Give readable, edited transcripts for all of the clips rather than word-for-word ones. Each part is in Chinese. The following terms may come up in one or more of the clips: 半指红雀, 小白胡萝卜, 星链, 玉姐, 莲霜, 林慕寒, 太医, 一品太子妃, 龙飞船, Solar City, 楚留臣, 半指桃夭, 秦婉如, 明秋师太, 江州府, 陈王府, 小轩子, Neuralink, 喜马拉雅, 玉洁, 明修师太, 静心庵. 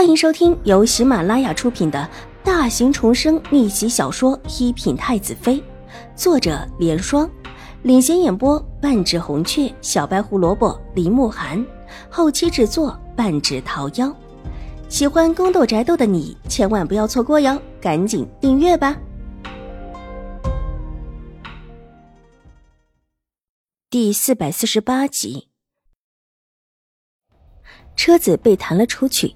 欢迎收听由喜马拉雅出品的大型重生逆袭小说《一品太子妃》，作者莲霜，领衔演播半指红雀、小白胡萝卜、林慕寒，后期制作半指桃夭。喜欢宫斗宅斗的你千万不要错过哟，赶紧订阅吧。第448集，车子被弹了出去，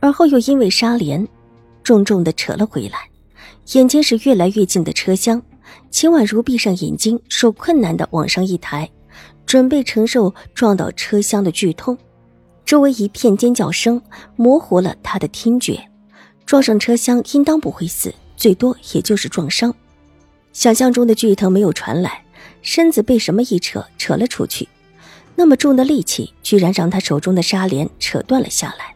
而后又因为纱帘重重地扯了回来，眼前是越来越近的车厢。秦婉如闭上眼睛，手困难地往上一抬，准备承受撞到车厢的剧痛。周围一片尖叫声模糊了她的听觉，撞上车厢应当不会死，最多也就是撞伤。想象中的剧疼没有传来，身子被什么一扯了出去，那么重的力气居然让他手中的纱帘扯断了下来，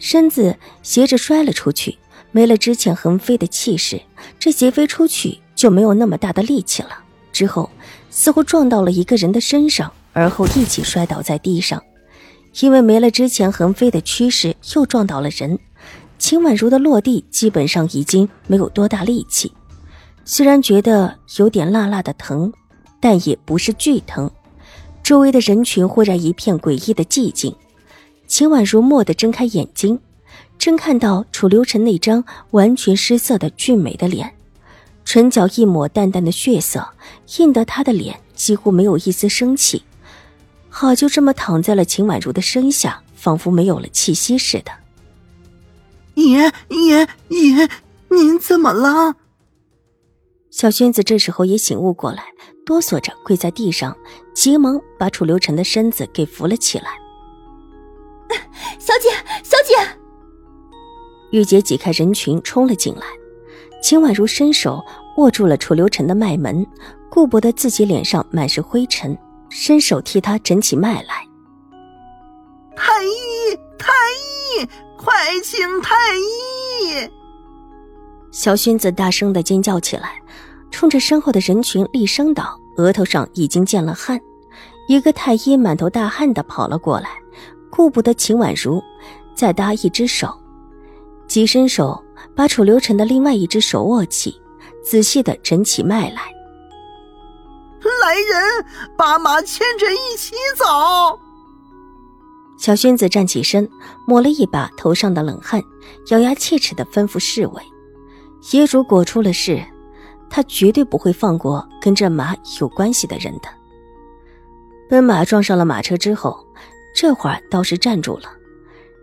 身子斜着摔了出去，没了之前横飞的气势，这斜飞出去就没有那么大的力气了。之后似乎撞到了一个人的身上，而后一起摔倒在地上。因为没了之前横飞的趋势，又撞倒了人，秦婉如的落地基本上已经没有多大力气。虽然觉得有点辣辣的疼，但也不是巨疼。周围的人群忽然一片诡异的寂静，秦婉如蓦地睁开眼睛，真看到楚留臣那张完全失色的俊美的脸，唇角一抹淡淡的血色，映得她的脸几乎没有一丝生气，好就这么躺在了秦婉如的身下，仿佛没有了气息似的。爷，您怎么了？小轩子这时候也醒悟过来，哆嗦着跪在地上，急忙把楚留臣的身子给扶了起来。小姐！玉姐挤开人群冲了进来，秦婉如伸手握住了楚留臣的脉门，顾不得自己脸上满是灰尘，伸手替他诊起脉来。太医，快请太医！小轩子大声地尖叫起来，冲着身后的人群厉声道，额头上已经见了汗。一个太医满头大汗地跑了过来，顾不得秦婉如，再搭一只手，即伸手把楚留臣的另外一只手握起，仔细地诊起脉来。来人，把马牵着一起走！小轩子站起身，抹了一把头上的冷汗，咬牙切齿地吩咐侍卫。也如果出了事，他绝对不会放过跟这马有关系的人的。奔马撞上了马车之后，这会儿倒是站住了，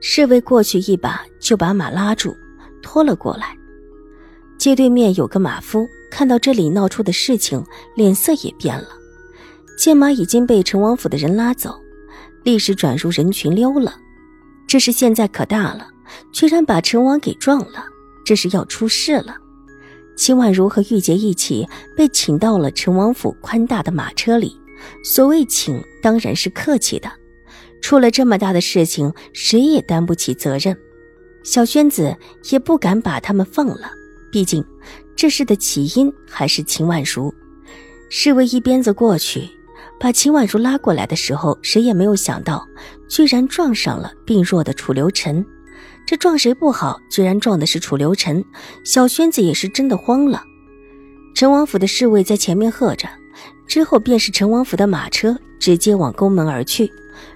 侍卫过去一把就把马拉住，拖了过来。街对面有个马夫，看到这里闹出的事情，脸色也变了。见马已经被陈王府的人拉走，立时转入人群溜了。这是现在可大了，居然把陈王给撞了。这是要出事了。秦婉如和玉洁一起被请到了陈王府宽大的马车里，所谓请当然是客气的，出了这么大的事情，谁也担不起责任。小轩子也不敢把他们放了，毕竟这事的起因还是秦婉如。侍卫一鞭子过去，把秦婉如拉过来的时候，谁也没有想到居然撞上了病弱的楚留臣。这撞谁不好，居然撞的是楚留臣，小轩子也是真的慌了。陈王府的侍卫在前面喝着，之后便是陈王府的马车直接往宫门而去，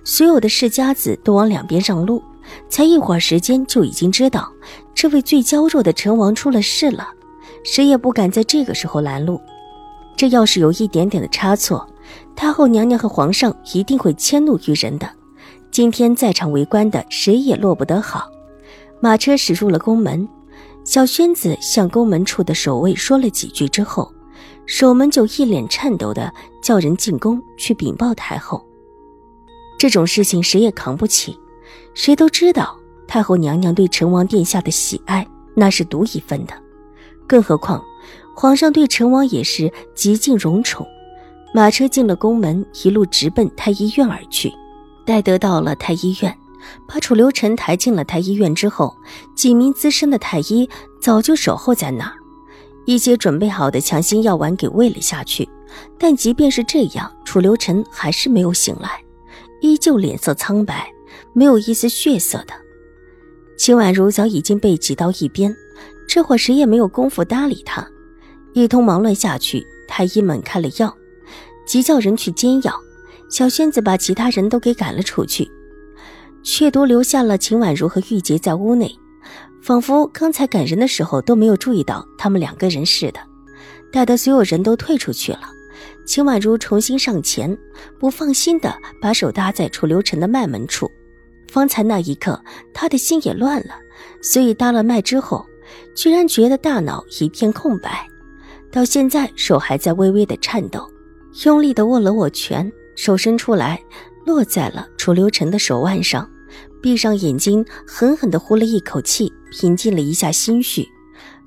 所有的世家子都往两边上路，才一会儿时间就已经知道这位最娇弱的陈王出了事了，谁也不敢在这个时候拦路。这要是有一点点的差错，太后娘娘和皇上一定会迁怒于人的，今天在场围观的谁也落不得好。马车驶入了宫门，小轩子向宫门处的守卫说了几句之后，守门就一脸颤抖地叫人进宫去禀报太后。这种事情谁也扛不起，谁都知道太后娘娘对陈王殿下的喜爱那是独一份的，更何况皇上对陈王也是极尽荣宠。马车进了宫门，一路直奔太医院而去。待得到了太医院，把楚留臣抬进了太医院之后，几名资深的太医早就守候在那儿，一些准备好的强心药丸给喂了下去，但即便是这样，楚留臣还是没有醒来，依旧脸色苍白，没有一丝血色的。秦婉如早已经被挤到一边，这会谁也没有功夫搭理她。一通忙乱下去，太医们开了药，即叫人去煎药。小轩子把其他人都给赶了出去，却独留下了秦婉如和玉洁在屋内，仿佛刚才赶人的时候都没有注意到他们两个人似的。待得所有人都退出去了，秦婉如重新上前，不放心地把手搭在楚留臣的脉门处。方才那一刻，他的心也乱了，所以搭了脉之后，居然觉得大脑一片空白，到现在手还在微微地颤抖，用力地握了握拳，手伸出来落在了楚留臣的手腕上，闭上眼睛狠狠地呼了一口气，平静了一下心绪。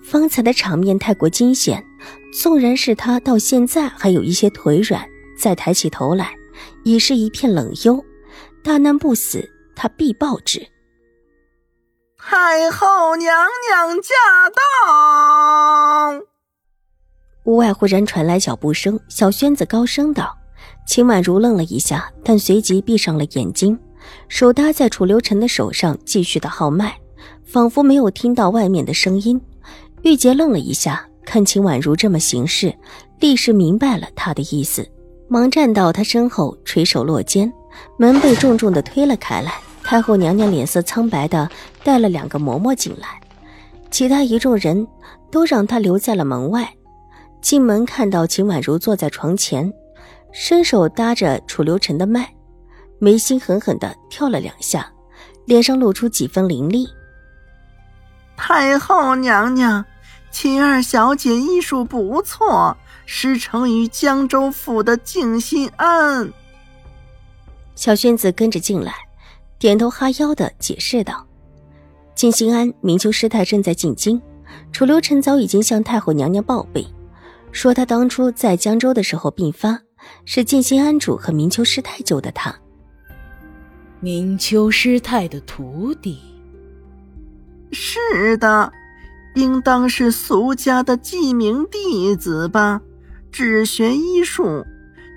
方才的场面太过惊险，纵然是他到现在还有一些腿软，再抬起头来已是一片冷幽。大难不死，他必报之。太后娘娘驾到！屋外忽然传来脚步声，小轩子高声道。秦婉如愣了一下，但随即闭上了眼睛，手搭在楚留臣的手上继续的号脉，仿佛没有听到外面的声音。玉洁愣了一下，看秦婉如这么行事，立时明白了她的意思，忙站到她身后，垂手落肩，门被重重地推了开来。太后娘娘脸色苍白的带了两个嬷嬷进来，其他一众人都让她留在了门外。进门看到秦婉如坐在床前，伸手搭着楚留臣的脉，眉心狠狠地跳了两下，脸上露出几分凌厉。太后娘娘，秦二小姐医术不错，师承于江州府的静心庵。小轩子跟着进来，点头哈腰地解释道。静心庵明修师太正在进京，楚留臣早已经向太后娘娘报备，说他当初在江州的时候病发，是静心庵主和明秋师太救的他。明秋师太的徒弟？是的，应当是俗家的记名弟子吧，只学医术，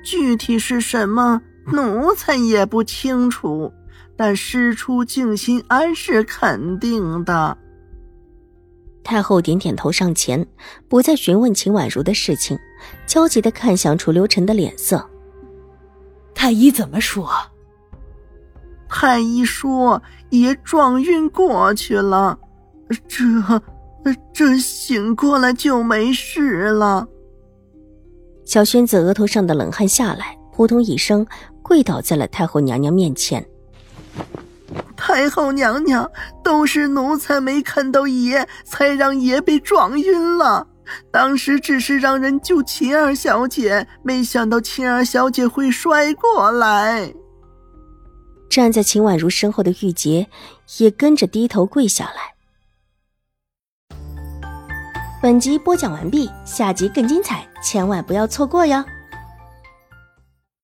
具体是什么奴才也不清楚，但师出静心庵是肯定的。太后点点头上前，不再询问秦婉如的事情，焦急地看向楚留臣的脸色。太医怎么说？太医说爷撞晕过去了，这醒过来就没事了。小轩子额头上的冷汗下来，扑通一声跪倒在了太后娘娘面前。太后娘娘，都是奴才没看到爷，才让爷被撞晕了。当时只是让人救秦二小姐，没想到秦二小姐会摔过来。站在秦婉如身后的玉洁也跟着低头跪下来。本集播讲完毕，下集更精彩，千万不要错过哟。